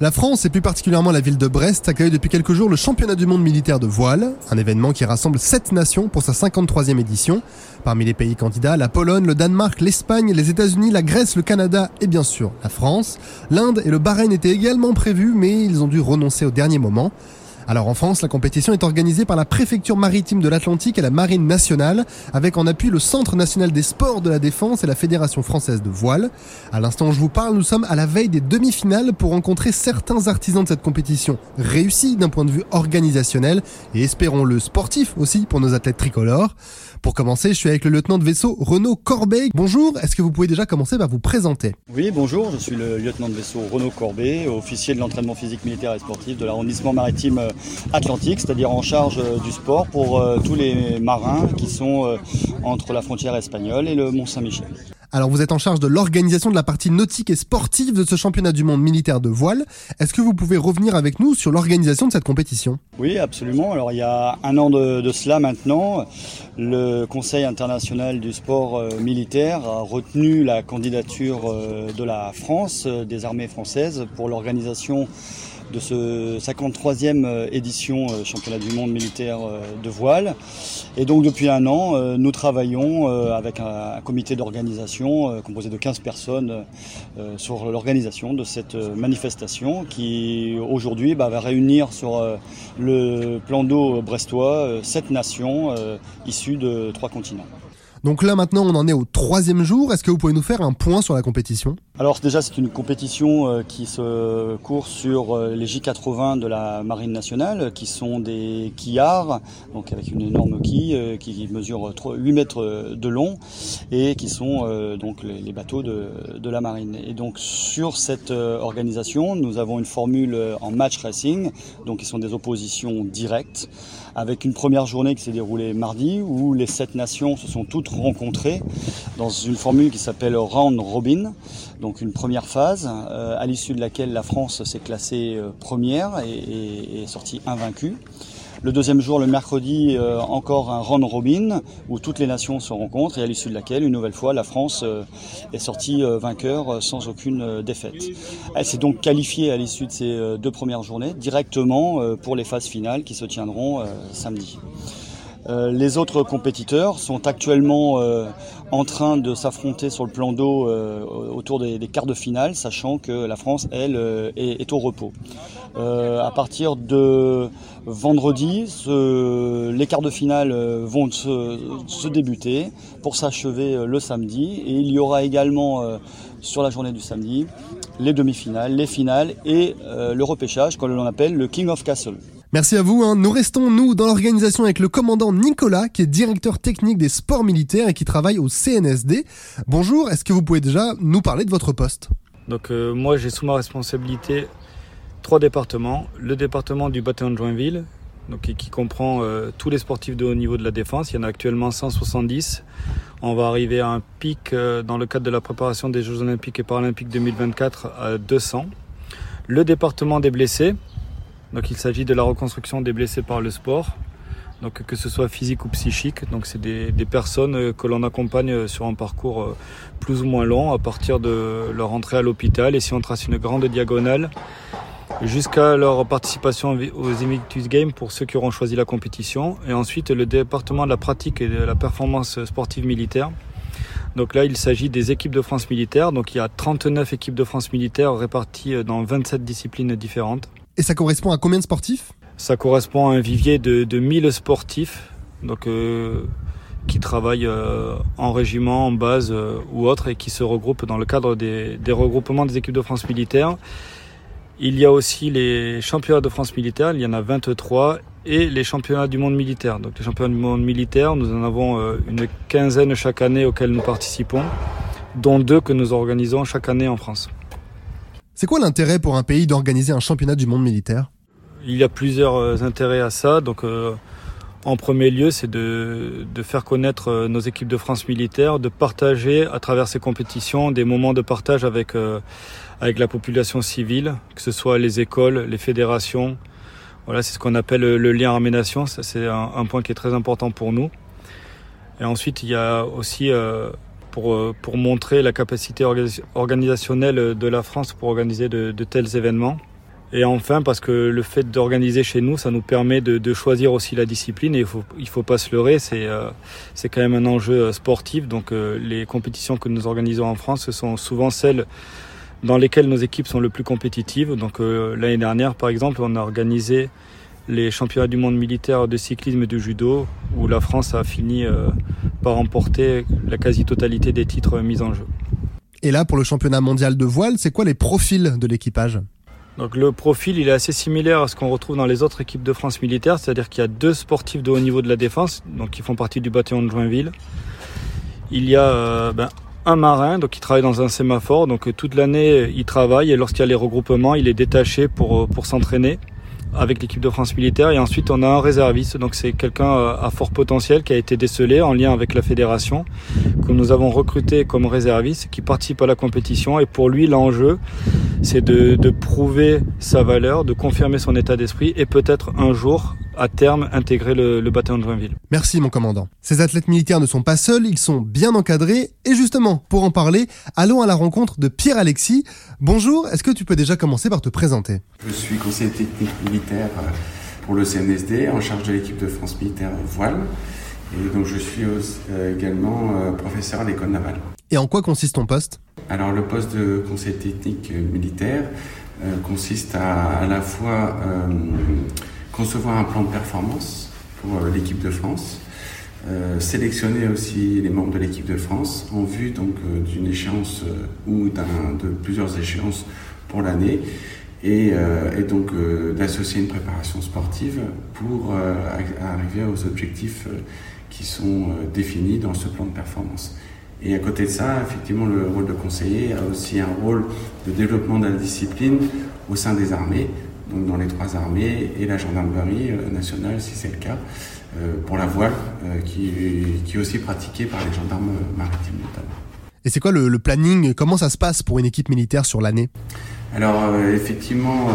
La France, et plus particulièrement la ville de Brest, accueille depuis quelques jours le championnat du monde militaire de voile, un événement qui rassemble 7 nations pour sa 53e édition. Parmi les pays candidats, la Pologne, le Danemark, l'Espagne, les États-Unis, la Grèce, le Canada et bien sûr la France. L'Inde et le Bahreïn étaient également prévus, mais ils ont dû renoncer au dernier moment. Alors en France, la compétition est organisée par la préfecture maritime de l'Atlantique et la Marine nationale, avec en appui le Centre National des Sports de la Défense et la Fédération Française de Voile. À l'instant où je vous parle, nous sommes à la veille des demi-finales pour rencontrer certains artisans de cette compétition réussie d'un point de vue organisationnel et espérons-le sportif aussi pour nos athlètes tricolores. Pour commencer, je suis avec le lieutenant de vaisseau Renaud Corbet. Bonjour, est-ce que vous pouvez déjà commencer par vous présenter ? Oui, bonjour, je suis le lieutenant de vaisseau Renaud Corbet, officier de l'entraînement physique militaire et sportif de l'arrondissement maritime Atlantique, c'est-à-dire en charge du sport pour tous les marins qui sont entre la frontière espagnole et le Mont-Saint-Michel. Alors vous êtes en charge de l'organisation de la partie nautique et sportive de ce championnat du monde militaire de voile. Est-ce que vous pouvez revenir avec nous sur l'organisation de cette compétition ? Oui, absolument. Alors il y a un an de cela maintenant, le Conseil international du sport militaire a retenu la candidature de la France, des armées françaises, pour l'organisation de ce 53e édition championnat du monde militaire de voile. Et donc depuis un an, nous travaillons avec un comité d'organisation composé de 15 personnes sur l'organisation de cette manifestation qui aujourd'hui va réunir sur le plan d'eau brestois 7 nations issues de 3 continents. Donc là maintenant on en est au 3e jour, est-ce que vous pouvez nous faire un point sur la compétition ? Alors déjà c'est une compétition qui se court sur les J80 de la Marine nationale qui sont des quillards, donc avec une énorme quille qui mesure 8 mètres de long et qui sont donc les bateaux de la Marine. Et donc sur cette organisation nous avons une formule en match racing, donc qui sont des oppositions directes, avec une première journée qui s'est déroulée mardi où les 7 nations se sont toutes rencontrées dans une formule qui s'appelle Round Robin, donc une première phase à l'issue de laquelle la France s'est classée première et est sortie invaincue. Le deuxième jour, le mercredi, encore un round robin où toutes les nations se rencontrent et à l'issue de laquelle, une nouvelle fois, la France est sortie vainqueur sans aucune défaite. Elle s'est donc qualifiée à l'issue de ces 2 premières journées directement pour les phases finales qui se tiendront samedi. Les autres compétiteurs sont actuellement en train de s'affronter sur le plan d'eau autour des quarts de finale, sachant que la France, elle, est au repos. À partir de vendredi, les quarts de finale vont se débuter pour s'achever le samedi. Et il y aura également, sur la journée du samedi, les demi-finales, les finales et le repêchage, que l'on appelle le King of Castle. Merci à vous. Nous restons, nous, dans l'organisation avec le commandant Nicolas, qui est directeur technique des sports militaires et qui travaille au CNSD. Bonjour, est-ce que vous pouvez déjà nous parler de votre poste ? Donc moi, j'ai sous ma responsabilité 3 départements. Le département du Bataillon de Joinville, donc, qui comprend tous les sportifs de haut niveau de la défense. Il y en a actuellement 170. On va arriver à un pic, dans le cadre de la préparation des Jeux Olympiques et Paralympiques 2024, à 200. Le département des blessés. Donc il s'agit de la reconstruction des blessés par le sport, donc que ce soit physique ou psychique. Donc c'est des personnes que l'on accompagne sur un parcours plus ou moins long à partir de leur entrée à l'hôpital. Et si on trace une grande diagonale jusqu'à leur participation aux Invictus Games pour ceux qui auront choisi la compétition. Et ensuite le département de la pratique et de la performance sportive militaire. Donc là, il s'agit des équipes de France militaire. Donc il y a 39 équipes de France militaire réparties dans 27 disciplines différentes. Et ça correspond à combien de sportifs ? Ça correspond à un vivier de 1000 sportifs donc, qui travaillent en régiment, en base ou autre et qui se regroupent dans le cadre des regroupements des équipes de France militaire. Il y a aussi les championnats de France militaire, il y en a 23, et les championnats du monde militaire. Donc les championnats du monde militaire, nous en avons une quinzaine chaque année auxquels nous participons, dont 2 que nous organisons chaque année en France. C'est quoi l'intérêt pour un pays d'organiser un championnat du monde militaire ? Il y a plusieurs intérêts à ça. Donc, en premier lieu, c'est de faire connaître nos équipes de France militaire, de partager à travers ces compétitions des moments de partage avec la population civile, que ce soit les écoles, les fédérations. Voilà, c'est ce qu'on appelle le lien armée-nation. Ça, c'est un point qui est très important pour nous. Et ensuite, il y a aussi... Pour montrer la capacité organisationnelle de la France pour organiser de tels événements. Et enfin, parce que le fait d'organiser chez nous, ça nous permet de choisir aussi la discipline. Et il faut pas se leurrer, c'est quand même un enjeu sportif. Donc les compétitions que nous organisons en France, ce sont souvent celles dans lesquelles nos équipes sont le plus compétitives. Donc l'année dernière, par exemple, on a organisé les championnats du monde militaire de cyclisme et de judo, où la France a fini par remporter la quasi-totalité des titres mis en jeu. Et là, pour le championnat mondial de voile, c'est quoi les profils de l'équipage ? Donc le profil, il est assez similaire à ce qu'on retrouve dans les autres équipes de France militaire, c'est-à-dire qu'il y a 2 sportifs de haut niveau de la défense, donc qui font partie du bataillon de Joinville. Il y a un marin, donc qui travaille dans un sémaphore, donc toute l'année il travaille, et lorsqu'il y a les regroupements, il est détaché pour s'entraîner avec l'équipe de France militaire. Et ensuite on a un réserviste, donc c'est quelqu'un à fort potentiel qui a été décelé en lien avec la fédération, que nous avons recruté comme réserviste, qui participe à la compétition. Et pour lui, l'enjeu, c'est de prouver sa valeur, de confirmer son état d'esprit et peut-être un jour, à terme, intégrer le bataillon de Joinville. Merci mon commandant. Ces athlètes militaires ne sont pas seuls, ils sont bien encadrés. Et justement, pour en parler, allons à la rencontre de Pierre-Alexis. Bonjour, est-ce que tu peux déjà commencer par te présenter ? Je suis conseiller technique militaire pour le CNSD, en charge de l'équipe de France militaire voile. Et donc je suis également professeur à l'école navale. Et en quoi consiste ton poste ? Alors le poste de conseiller technique militaire consiste à la fois concevoir un plan de performance pour l'équipe de France, sélectionner aussi les membres de l'équipe de France en vue donc d'une échéance ou de plusieurs échéances pour l'année, et donc d'associer une préparation sportive pour arriver aux objectifs qui sont définis dans ce plan de performance. Et à côté de ça, effectivement, le rôle de conseiller a aussi un rôle de développement de la discipline au sein des armées, donc dans les 3 armées et la gendarmerie nationale, si c'est le cas, pour la voile, qui est aussi pratiquée par les gendarmes maritimes notamment. Et c'est quoi le planning ? Comment ça se passe pour une équipe militaire sur l'année ? Alors effectivement,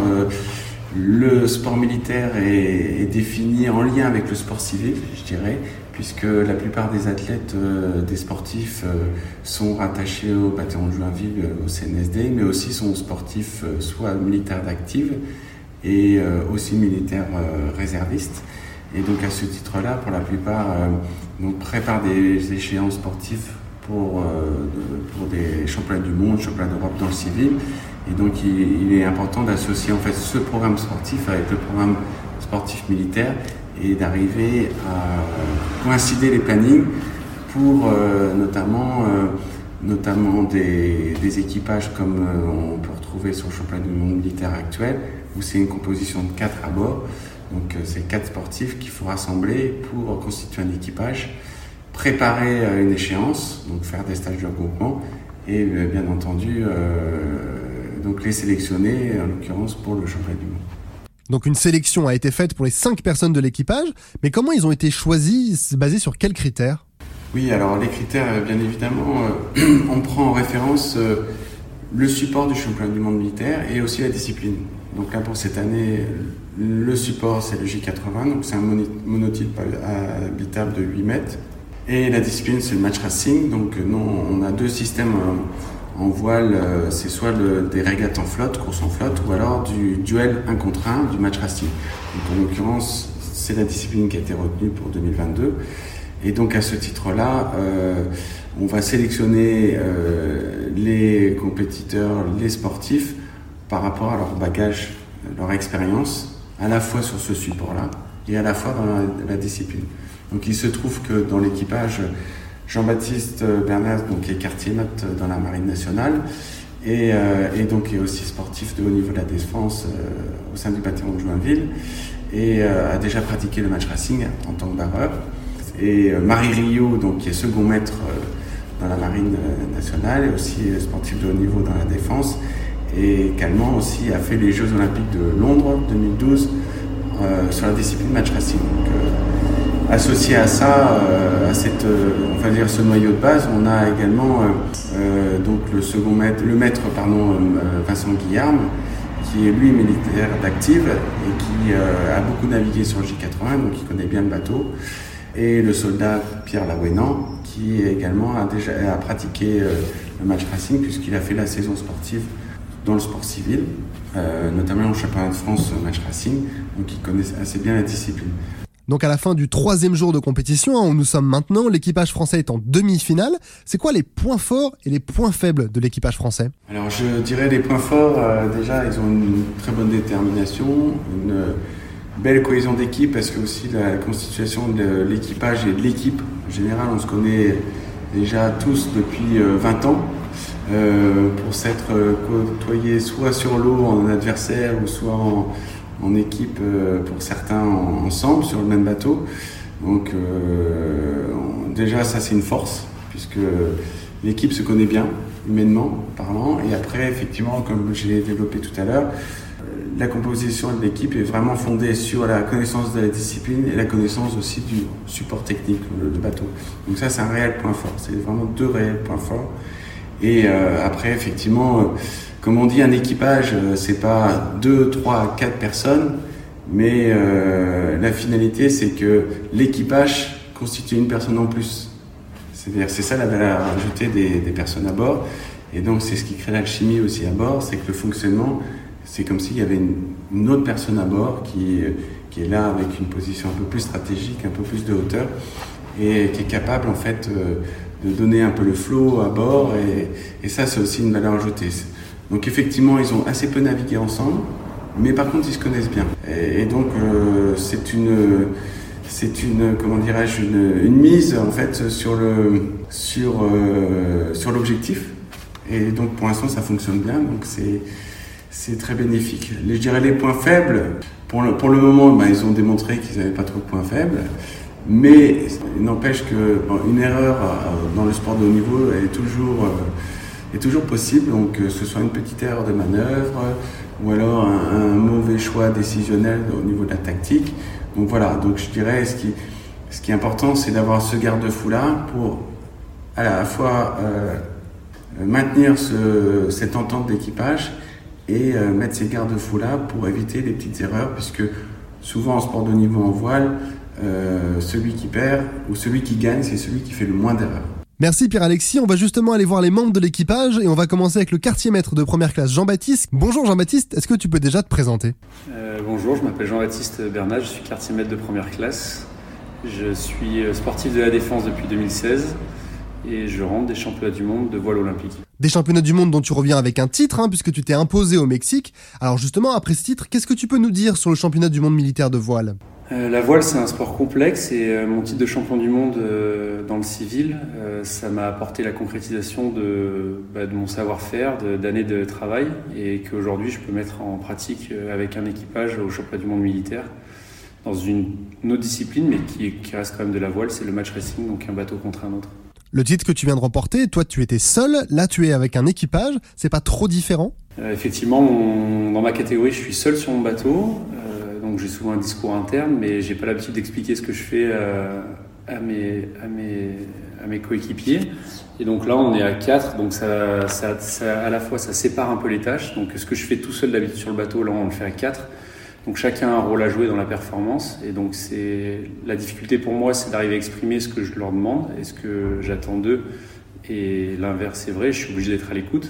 le sport militaire est défini en lien avec le sport civil, je dirais, puisque la plupart des athlètes, des sportifs sont rattachés au bataillon de Joinville, au CNSD, mais aussi sont sportifs soit militaires d'active et aussi militaires réservistes. Et donc à ce titre-là, pour la plupart, on prépare des échéances sportives pour des championnats du monde, championnats d'Europe dans le civil. Et donc il est important d'associer en fait ce programme sportif avec le programme sportif militaire et d'arriver à coïncider les plannings pour notamment des équipages comme on peut retrouver sur le championnat du monde militaire actuel, où c'est une composition de 4 à bord. Donc c'est 4 sportifs qu'il faut rassembler pour constituer un équipage, préparer une échéance, donc faire des stages de regroupement et bien entendu donc les sélectionner, en l'occurrence pour le championnat du monde. Donc une sélection a été faite pour les 5 personnes de l'équipage, mais comment ils ont été choisis, basés sur quels critères ? Oui, alors les critères, bien évidemment, on prend en référence le support du championnat du monde militaire et aussi la discipline. Donc là, pour cette année, le support, c'est le J80, donc c'est un monotype habitable de 8 mètres. Et la discipline, c'est le match racing. Donc non, on a 2 systèmes en voile, c'est soit des régates en flotte, course en flotte, ou alors du duel 1 contre 1 du match racing. Donc en l'occurrence, c'est la discipline qui a été retenue pour 2022. Et donc à ce titre-là, on va sélectionner les compétiteurs, les sportifs, par rapport à leur bagage, leur expérience, à la fois sur ce support-là et à la fois dans la discipline. Donc il se trouve que dans l'équipage, Jean-Baptiste Bernard, donc, est quartier-note dans la marine nationale et donc est aussi sportif de haut niveau de la défense au sein du bataillon de Joinville et a déjà pratiqué le match racing en tant que barreur. Et Marie Rio, donc, qui est second maître dans la marine nationale et aussi sportif de haut niveau dans la défense, et également aussi a fait les Jeux Olympiques de Londres 2012 sur la discipline match racing. Donc, associé à ça, à cette, on va dire ce noyau de base, on a également donc le maître, Vincent Guillard, qui est lui militaire d'active et qui a beaucoup navigué sur le J80, donc il connaît bien le bateau, et le soldat Pierre Lawénan, qui également a pratiqué le match racing puisqu'il a fait la saison sportive dans le sport civil, notamment au championnat de France match racing, donc ils connaissent assez bien la discipline. Donc à la fin du troisième jour de compétition, où nous sommes maintenant, l'équipage français est en demi-finale. C'est quoi les points forts et les points faibles de l'équipage français ? Alors je dirais les points forts, déjà ils ont une très bonne détermination, une belle cohésion d'équipe, parce que aussi la constitution de l'équipage et de l'équipe en général, on se connaît déjà tous depuis 20 ans. Pour s'être côtoyés soit sur l'eau en adversaire ou soit en équipe, pour certains ensemble sur le même bateau. Donc déjà ça c'est une force, puisque l'équipe se connaît bien humainement parlant, et après effectivement, comme je l'ai développé tout à l'heure, la composition de l'équipe est vraiment fondée sur la connaissance de la discipline et la connaissance aussi du support technique, le bateau. Donc ça c'est un réel point fort, c'est vraiment deux réels points forts. Et après, effectivement, comme on dit, un équipage, c'est pas 2, 3, 4 personnes, mais la finalité, c'est que l'équipage constitue une personne en plus. C'est-à-dire, c'est ça la valeur ajoutée des personnes à bord. Et donc, c'est ce qui crée l'alchimie aussi à bord, c'est que le fonctionnement, c'est comme s'il y avait une autre personne à bord qui est là avec une position un peu plus stratégique, un peu plus de hauteur, et qui est capable, en fait, de donner un peu le flow à bord, et ça c'est aussi une valeur ajoutée. Donc effectivement ils ont assez peu navigué ensemble, mais par contre ils se connaissent bien, et donc c'est une comment dirais-je, une mise en fait sur l'objectif, et donc pour l'instant ça fonctionne bien, donc c'est très bénéfique. Je dirais les points faibles, pour le moment ils ont démontré qu'ils n'avaient pas trop de points faibles. Mais il n'empêche qu'une erreur dans le sport de haut niveau est toujours possible, donc que ce soit une petite erreur de manœuvre ou alors un mauvais choix décisionnel au niveau de la tactique. Donc voilà, donc je dirais ce qui est important, c'est d'avoir ce garde-fou-là pour à la fois maintenir cette entente d'équipage et mettre ces garde-fous-là pour éviter les petites erreurs, puisque souvent en sport de haut niveau en voile, celui qui perd ou celui qui gagne, c'est celui qui fait le moins d'erreurs. Merci Pierre-Alexis, on va justement aller voir les membres de l'équipage, et on va commencer avec le quartier maître de première classe, Jean-Baptiste. Bonjour Jean-Baptiste, est-ce que tu peux déjà te présenter ? Bonjour, je m'appelle Jean-Baptiste Bernard, je suis quartier maître de première classe. Je suis sportif de la Défense depuis 2016 et je rentre des championnats du monde de voile olympique. Des championnats du monde dont tu reviens avec un titre, puisque tu t'es imposé au Mexique. Alors justement, après ce titre, qu'est-ce que tu peux nous dire sur le championnat du monde militaire de voile ? La voile, c'est un sport complexe, et mon titre de champion du monde dans le civil, ça m'a apporté la concrétisation de mon savoir-faire, d'années de travail, et qu'aujourd'hui je peux mettre en pratique avec un équipage au championnat du monde militaire dans une autre discipline, mais qui reste quand même de la voile, c'est le match racing, donc un bateau contre un autre. Le titre que tu viens de remporter, toi tu étais seul, là tu es avec un équipage, c'est pas trop différent ? Effectivement, dans ma catégorie, je suis seul sur mon bateau. Donc j'ai souvent un discours interne, mais j'ai pas l'habitude d'expliquer ce que je fais à mes coéquipiers. Et donc là, on est à 4, donc ça à la fois ça sépare un peu les tâches. Donc ce que je fais tout seul d'habitude sur le bateau, là on le fait à 4. Donc chacun a un rôle à jouer dans la performance. Et donc c'est la difficulté pour moi, c'est d'arriver à exprimer ce que je leur demande et ce que j'attends d'eux. Et l'inverse est vrai, je suis obligé d'être à l'écoute.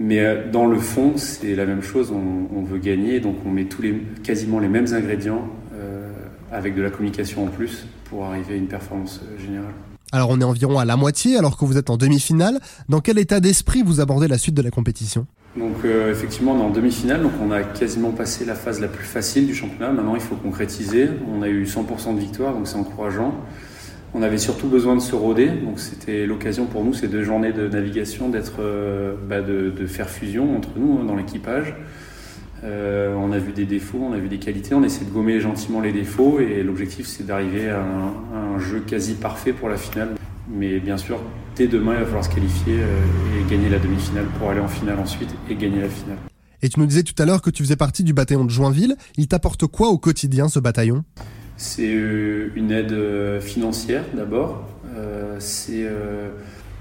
Mais dans le fond, c'est la même chose, on veut gagner, donc on met quasiment les mêmes ingrédients avec de la communication en plus pour arriver à une performance générale. Alors on est environ à la moitié alors que vous êtes en demi-finale. Dans quel état d'esprit vous abordez la suite de la compétition ? Donc effectivement on est en demi-finale, donc on a quasiment passé la phase la plus facile du championnat. Maintenant il faut concrétiser, on a eu 100% de victoire, donc c'est encourageant. On avait surtout besoin de se roder, donc c'était l'occasion pour nous, ces 2 journées de navigation, d'être, de faire fusion entre nous dans l'équipage. On a vu des défauts, on a vu des qualités, on essaie de gommer gentiment les défauts, et l'objectif c'est d'arriver à un jeu quasi parfait pour la finale. Mais bien sûr, dès demain il va falloir se qualifier et gagner la demi-finale pour aller en finale ensuite et gagner la finale. Et tu nous disais tout à l'heure que tu faisais partie du bataillon de Joinville. Il t'apporte quoi au quotidien ce bataillon ? C'est une aide financière d'abord, c'est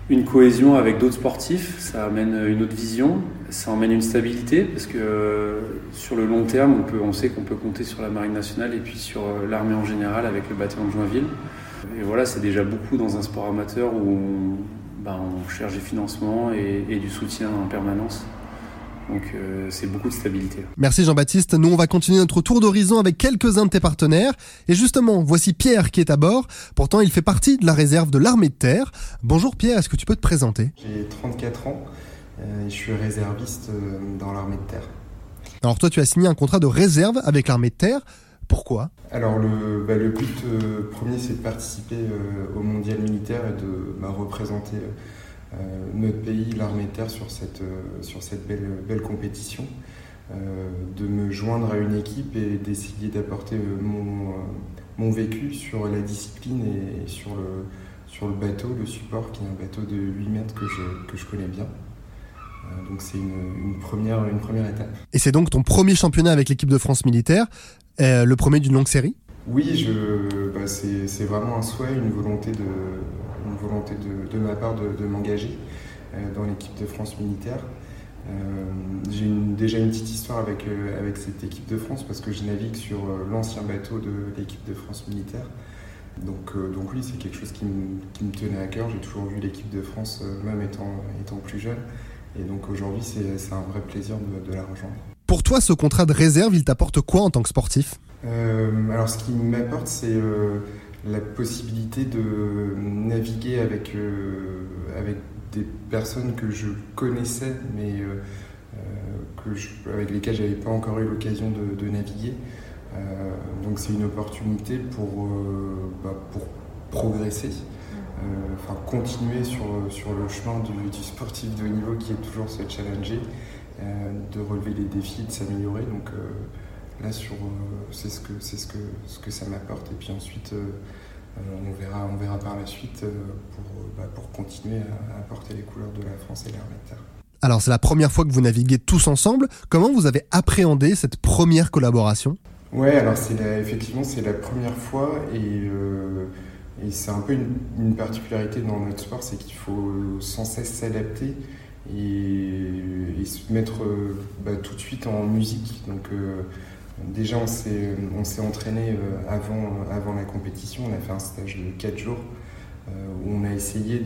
une cohésion avec d'autres sportifs, ça amène une autre vision, ça emmène une stabilité, parce que sur le long terme, on sait qu'on peut compter sur la Marine nationale et puis sur l'armée en général avec le bataillon de Joinville. Et voilà, c'est déjà beaucoup dans un sport amateur où on cherche des financements et du soutien en permanence. Donc c'est beaucoup de stabilité. Merci Jean-Baptiste. Nous, on va continuer notre tour d'horizon avec quelques-uns de tes partenaires. Et justement, voici Pierre qui est à bord. Pourtant, il fait partie de la réserve de l'armée de terre. Bonjour Pierre, est-ce que tu peux te présenter ? J'ai 34 ans et je suis réserviste dans l'armée de terre. Alors toi, tu as signé un contrat de réserve avec l'armée de terre. Pourquoi ? Alors le but premier, c'est de participer au mondial militaire et de représenter... notre pays, l'armée de terre, sur cette belle compétition, de me joindre à une équipe et d'essayer d'apporter mon vécu sur la discipline et sur le bateau, le support, qui est un bateau de 8 mètres que je connais bien. Donc c'est une première étape. Et c'est donc ton premier championnat avec l'équipe de France militaire, le premier d'une longue série ? Oui, c'est vraiment un souhait, une volonté de ma part de m'engager dans l'équipe de France militaire. J'ai déjà une petite histoire avec cette équipe de France parce que je navigue sur l'ancien bateau de l'équipe de France militaire. Donc oui, c'est quelque chose qui me tenait à cœur. J'ai toujours vu l'équipe de France, même étant plus jeune. Et donc aujourd'hui, c'est un vrai plaisir de la rejoindre. Pour toi, ce contrat de réserve, il t'apporte quoi en tant que sportif ? Alors ce qu'il m'apporte, c'est... la possibilité de naviguer avec des personnes que je connaissais, mais avec lesquelles je n'avais pas encore eu l'occasion de naviguer. Donc c'est une opportunité pour progresser, continuer sur le chemin du sportif de haut niveau qui est toujours se challenger, de relever les défis, de s'améliorer. Donc, là, c'est ce que ça m'apporte. Et puis ensuite, on verra par la suite pour continuer à porter les couleurs de la France et de l'armée de terre. Alors, c'est la première fois que vous naviguez tous ensemble. Comment vous avez appréhendé cette première collaboration ? Oui, alors c'est la première fois. Et c'est un peu une particularité dans notre sport, c'est qu'il faut sans cesse s'adapter et se mettre tout de suite en musique. Donc... déjà, on s'est entraîné avant la compétition. On a fait un stage de 4 jours où on a essayé,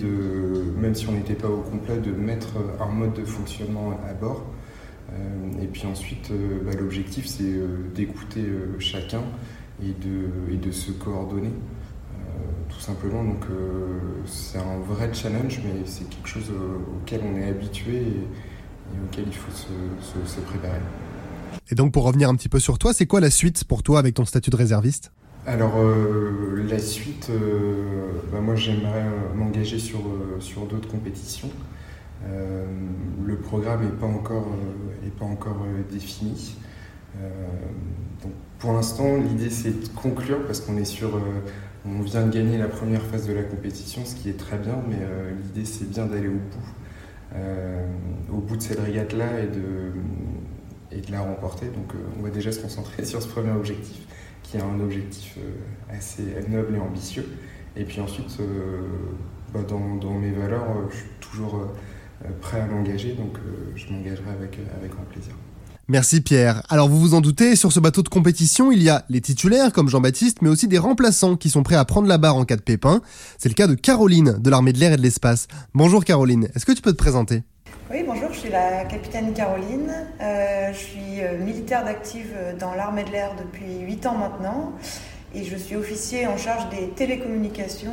même si on n'était pas au complet, de mettre un mode de fonctionnement à bord. Et puis ensuite, l'objectif, c'est d'écouter chacun et de se coordonner, tout simplement. Donc, c'est un vrai challenge, mais c'est quelque chose auquel on est habitué et auquel il faut se préparer. Et donc, pour revenir un petit peu sur toi, c'est quoi la suite pour toi avec ton statut de réserviste ? Alors, la suite, moi, j'aimerais m'engager sur d'autres compétitions. Le programme n'est pas encore défini. Donc, pour l'instant, l'idée, c'est de conclure parce qu'on est on vient de gagner la première phase de la compétition, ce qui est très bien, mais l'idée, c'est bien d'aller au bout. Au bout de cette régate-là et de la remporter. Donc on va déjà se concentrer sur ce premier objectif, qui est un objectif assez noble et ambitieux. Et puis ensuite, dans mes valeurs, je suis toujours prêt à m'engager, donc je m'engagerai avec grand plaisir. Merci Pierre. Alors vous vous en doutez, sur ce bateau de compétition, il y a les titulaires comme Jean-Baptiste, mais aussi des remplaçants qui sont prêts à prendre la barre en cas de pépin. C'est le cas de Caroline, de l'armée de l'air et de l'espace. Bonjour Caroline, est-ce que tu peux te présenter ? Oui, bonjour, je suis la capitaine Caroline. Je suis militaire d'active dans l'armée de l'air depuis 8 ans maintenant et je suis officier en charge des télécommunications.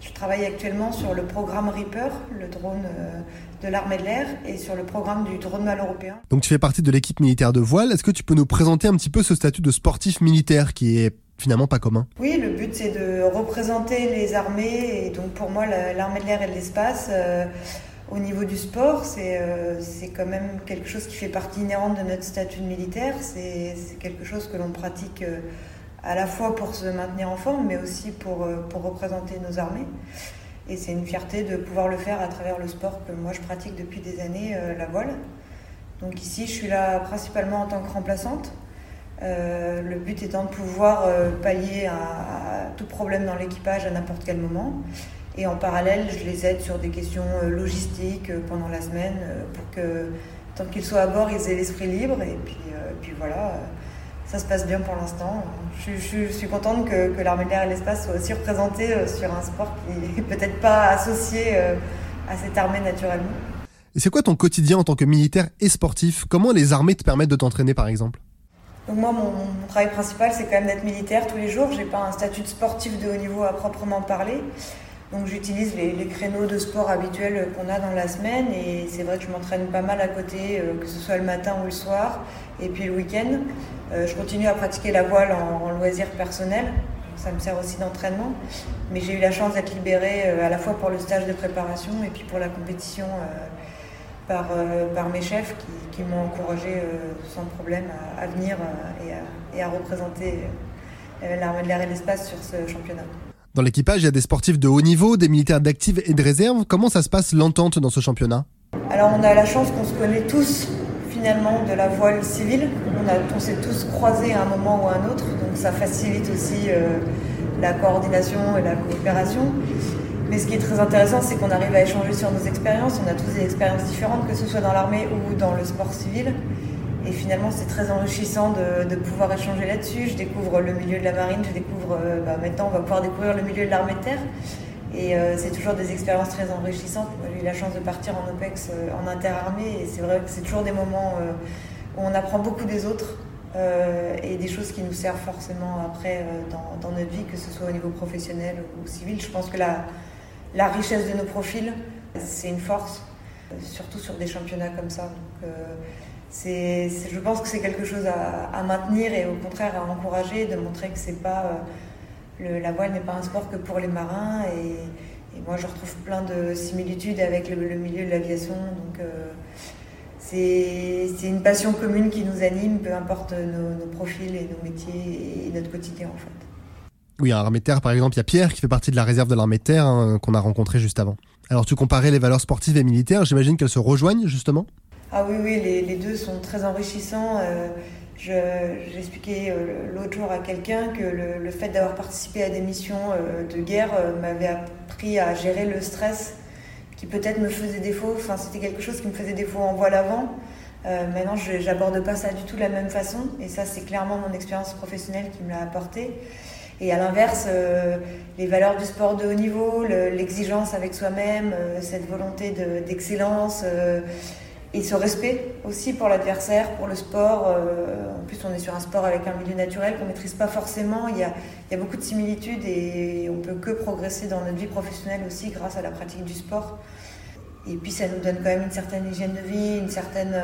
Je travaille actuellement sur le programme Reaper, le drone de l'armée de l'air, et sur le programme du drone mal européen. Donc tu fais partie de l'équipe militaire de voile. Est-ce que tu peux nous présenter un petit peu ce statut de sportif militaire qui est finalement pas commun ? Oui, le but c'est de représenter les armées et donc pour moi l'armée de l'air et de l'espace... Au niveau du sport, c'est quand même quelque chose qui fait partie inhérente de notre statut de militaire. C'est quelque chose que l'on pratique à la fois pour se maintenir en forme, mais aussi pour représenter nos armées. Et c'est une fierté de pouvoir le faire à travers le sport que moi je pratique depuis des années, la voile. Donc ici, je suis là principalement en tant que remplaçante. Le but étant de pouvoir pallier à tout problème dans l'équipage à n'importe quel moment. Et en parallèle, je les aide sur des questions logistiques pendant la semaine pour que, tant qu'ils soient à bord, ils aient l'esprit libre. Et puis voilà, ça se passe bien pour l'instant. Je suis contente que l'armée de l'air et l'espace soient aussi représentées sur un sport qui n'est peut-être pas associé à cette armée naturellement. Et c'est quoi ton quotidien en tant que militaire et sportif? Comment les armées te permettent de t'entraîner, par exemple? Donc moi, mon travail principal, c'est quand même d'être militaire tous les jours. J'ai pas un statut de sportif de haut niveau à proprement parler. Donc j'utilise les créneaux de sport habituels qu'on a dans la semaine. Et c'est vrai que je m'entraîne pas mal à côté, que ce soit le matin ou le soir. Et puis le week-end, je continue à pratiquer la voile en loisir personnel. Ça me sert aussi d'entraînement. Mais j'ai eu la chance d'être libérée à la fois pour le stage de préparation et puis pour la compétition par mes chefs qui m'ont encouragé sans problème à venir et à représenter l'armée de l'air et de l'espace sur ce championnat. Dans l'équipage, il y a des sportifs de haut niveau, des militaires d'active et de réserve. Comment ça se passe l'entente dans ce championnat? Alors on a la chance qu'on se connaît tous finalement de la voile civile. On s'est tous croisés à un moment ou à un autre, donc ça facilite aussi la coordination et la coopération. Mais ce qui est très intéressant, c'est qu'on arrive à échanger sur nos expériences. On a tous des expériences différentes, que ce soit dans l'armée ou dans le sport civil. Et finalement, c'est très enrichissant de pouvoir échanger là-dessus. Je découvre le milieu de la marine, maintenant on va pouvoir découvrir le milieu de l'armée de terre. Et c'est toujours des expériences très enrichissantes. J'ai eu la chance de partir en OPEX, en interarmée. Et c'est vrai que c'est toujours des moments où on apprend beaucoup des autres et des choses qui nous servent forcément après dans notre vie, que ce soit au niveau professionnel ou civil. Je pense que la richesse de nos profils, c'est une force, surtout sur des championnats comme ça. Donc, je pense que c'est quelque chose à maintenir et au contraire à encourager, de montrer que c'est pas, la voile n'est pas un sport que pour les marins. Et moi, je retrouve plein de similitudes avec le milieu de l'aviation. Donc, c'est une passion commune qui nous anime, peu importe nos profils et nos métiers et notre quotidien en fait. Oui, à l'armée de terre, par exemple, il y a Pierre qui fait partie de la réserve de l'armée de terre qu'on a rencontré juste avant. Alors, tu comparais les valeurs sportives et militaires, j'imagine qu'elles se rejoignent, justement? Ah oui, les deux sont très enrichissants. J'expliquais l'autre jour à quelqu'un que le fait d'avoir participé à des missions de guerre m'avait appris à gérer le stress qui peut-être me faisait défaut. Enfin, c'était quelque chose qui me faisait défaut en voile avant. Maintenant, je n'aborde pas ça du tout de la même façon. Et ça, c'est clairement mon expérience professionnelle qui me l'a apporté. Et à l'inverse, les valeurs du sport de haut niveau, l'exigence avec soi-même, cette volonté d'excellence et ce respect aussi pour l'adversaire, pour le sport. En plus, on est sur un sport avec un milieu naturel qu'on ne maîtrise pas forcément. Il y a beaucoup de similitudes et on ne peut que progresser dans notre vie professionnelle aussi grâce à la pratique du sport. Et puis, ça nous donne quand même une certaine hygiène de vie, une certaine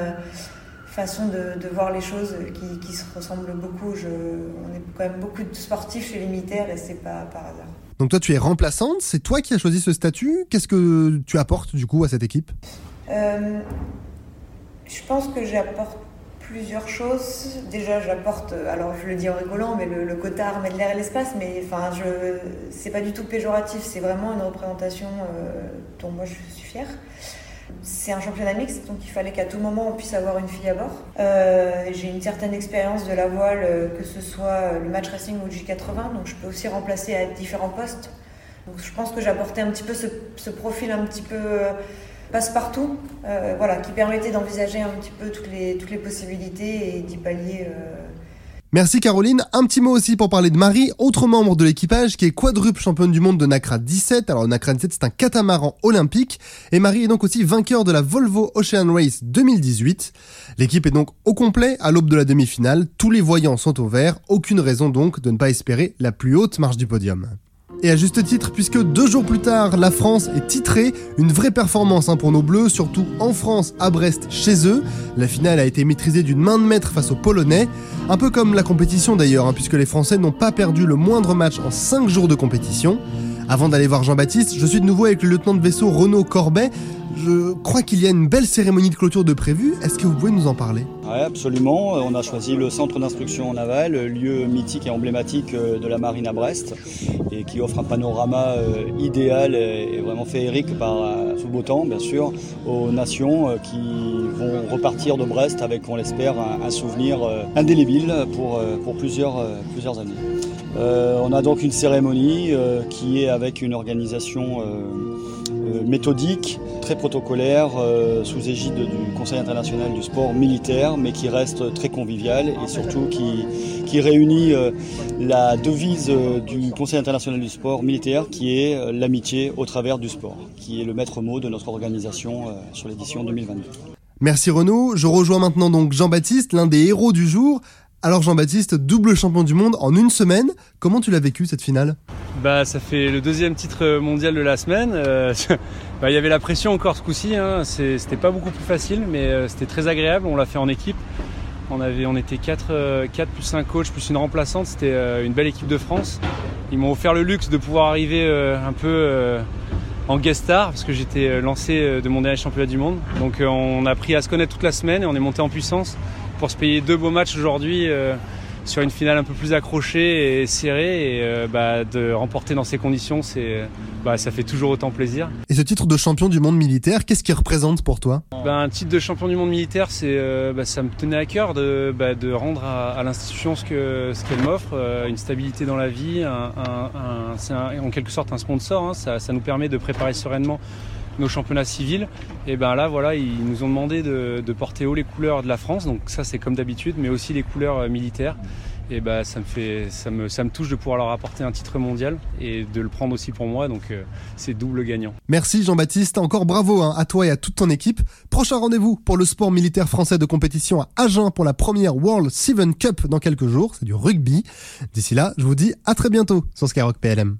façon de voir les choses qui se ressemblent beaucoup. On est quand même beaucoup de sportifs chez les militaires et c'est pas par hasard. Donc toi, tu es remplaçante, c'est toi qui as choisi ce statut. Qu'est-ce que tu apportes du coup à cette équipe? Je pense que j'apporte plusieurs choses. Déjà, alors je le dis en rigolant, mais le quota armée de l'air et l'espace, mais enfin, c'est pas du tout péjoratif, c'est vraiment une représentation dont moi je suis fière. C'est un championnat mixte, donc il fallait qu'à tout moment on puisse avoir une fille à bord. J'ai une certaine expérience de la voile, que ce soit le match racing ou le J80, donc je peux aussi remplacer à différents postes. Donc je pense que j'apportais un petit peu ce profil un petit peu passe-partout, qui permettait d'envisager un petit peu toutes les possibilités et d'y pallier. Merci Caroline. Un petit mot aussi pour parler de Marie, autre membre de l'équipage qui est quadruple championne du monde de NACRA 17. Alors NACRA 17, c'est un catamaran olympique et Marie est donc aussi vainqueur de la Volvo Ocean Race 2018. L'équipe est donc au complet à l'aube de la demi-finale. Tous les voyants sont au vert. Aucune raison donc de ne pas espérer la plus haute marche du podium. Et à juste titre, puisque 2 jours plus tard, la France est titrée. Une vraie performance pour nos Bleus, surtout en France, à Brest, chez eux. La finale a été maîtrisée d'une main de maître face aux Polonais. Un peu comme la compétition d'ailleurs, puisque les Français n'ont pas perdu le moindre match en 5 jours de compétition. Avant d'aller voir Jean-Baptiste, je suis de nouveau avec le lieutenant de vaisseau Renaud Corbet. Je crois qu'il y a une belle cérémonie de clôture de prévue. Est-ce que vous pouvez nous en parler? Oui, absolument. On a choisi le centre d'instruction navale, lieu mythique et emblématique de la marine à Brest, et qui offre un panorama idéal et vraiment féerique par ce beau temps, bien sûr, aux nations qui vont repartir de Brest avec, on l'espère, un souvenir indélébile pour plusieurs années. On a donc une cérémonie qui est avec une organisation méthodique, très protocolaire, sous égide du Conseil international du sport militaire, mais qui reste très convivial et surtout qui réunit la devise du Conseil international du sport militaire, qui est l'amitié au travers du sport, qui est le maître mot de notre organisation sur l'édition 2022. Merci Renaud. Je rejoins maintenant donc Jean-Baptiste, l'un des héros du jour. Alors Jean-Baptiste, double champion du monde en une semaine, comment tu l'as vécu cette finale ? Ça fait le deuxième titre mondial de la semaine, y avait la pression encore ce coup-ci, c'était pas beaucoup plus facile, mais c'était très agréable, on l'a fait en équipe, on était 4 plus 5 coachs plus une remplaçante, c'était une belle équipe de France. Ils m'ont offert le luxe de pouvoir arriver un peu en guest star, parce que j'étais lancé de mon dernier championnat du monde, donc on a appris à se connaître toute la semaine et on est monté en puissance pour se payer deux beaux matchs aujourd'hui sur une finale un peu plus accrochée et serrée, et de remporter dans ces conditions, ça fait toujours autant plaisir. Et ce titre de champion du monde militaire, qu'est-ce qu'il représente pour toi ? Un titre de champion du monde militaire, c'est, ça me tenait à cœur de rendre à l'institution ce qu'elle m'offre, une stabilité dans la vie, en quelque sorte un sponsor, ça nous permet de préparer sereinement nos championnats civils, et ils nous ont demandé de porter haut les couleurs de la France, donc ça c'est comme d'habitude, mais aussi les couleurs militaires, et ça me touche de pouvoir leur apporter un titre mondial et de le prendre aussi pour moi, donc c'est double gagnant. Merci Jean-Baptiste, encore bravo à toi et à toute ton équipe. Prochain rendez-vous pour le sport militaire français de compétition à Agen pour la première World Seven Cup dans quelques jours, c'est du rugby. D'ici là, je vous dis à très bientôt sur Skyrock PLM.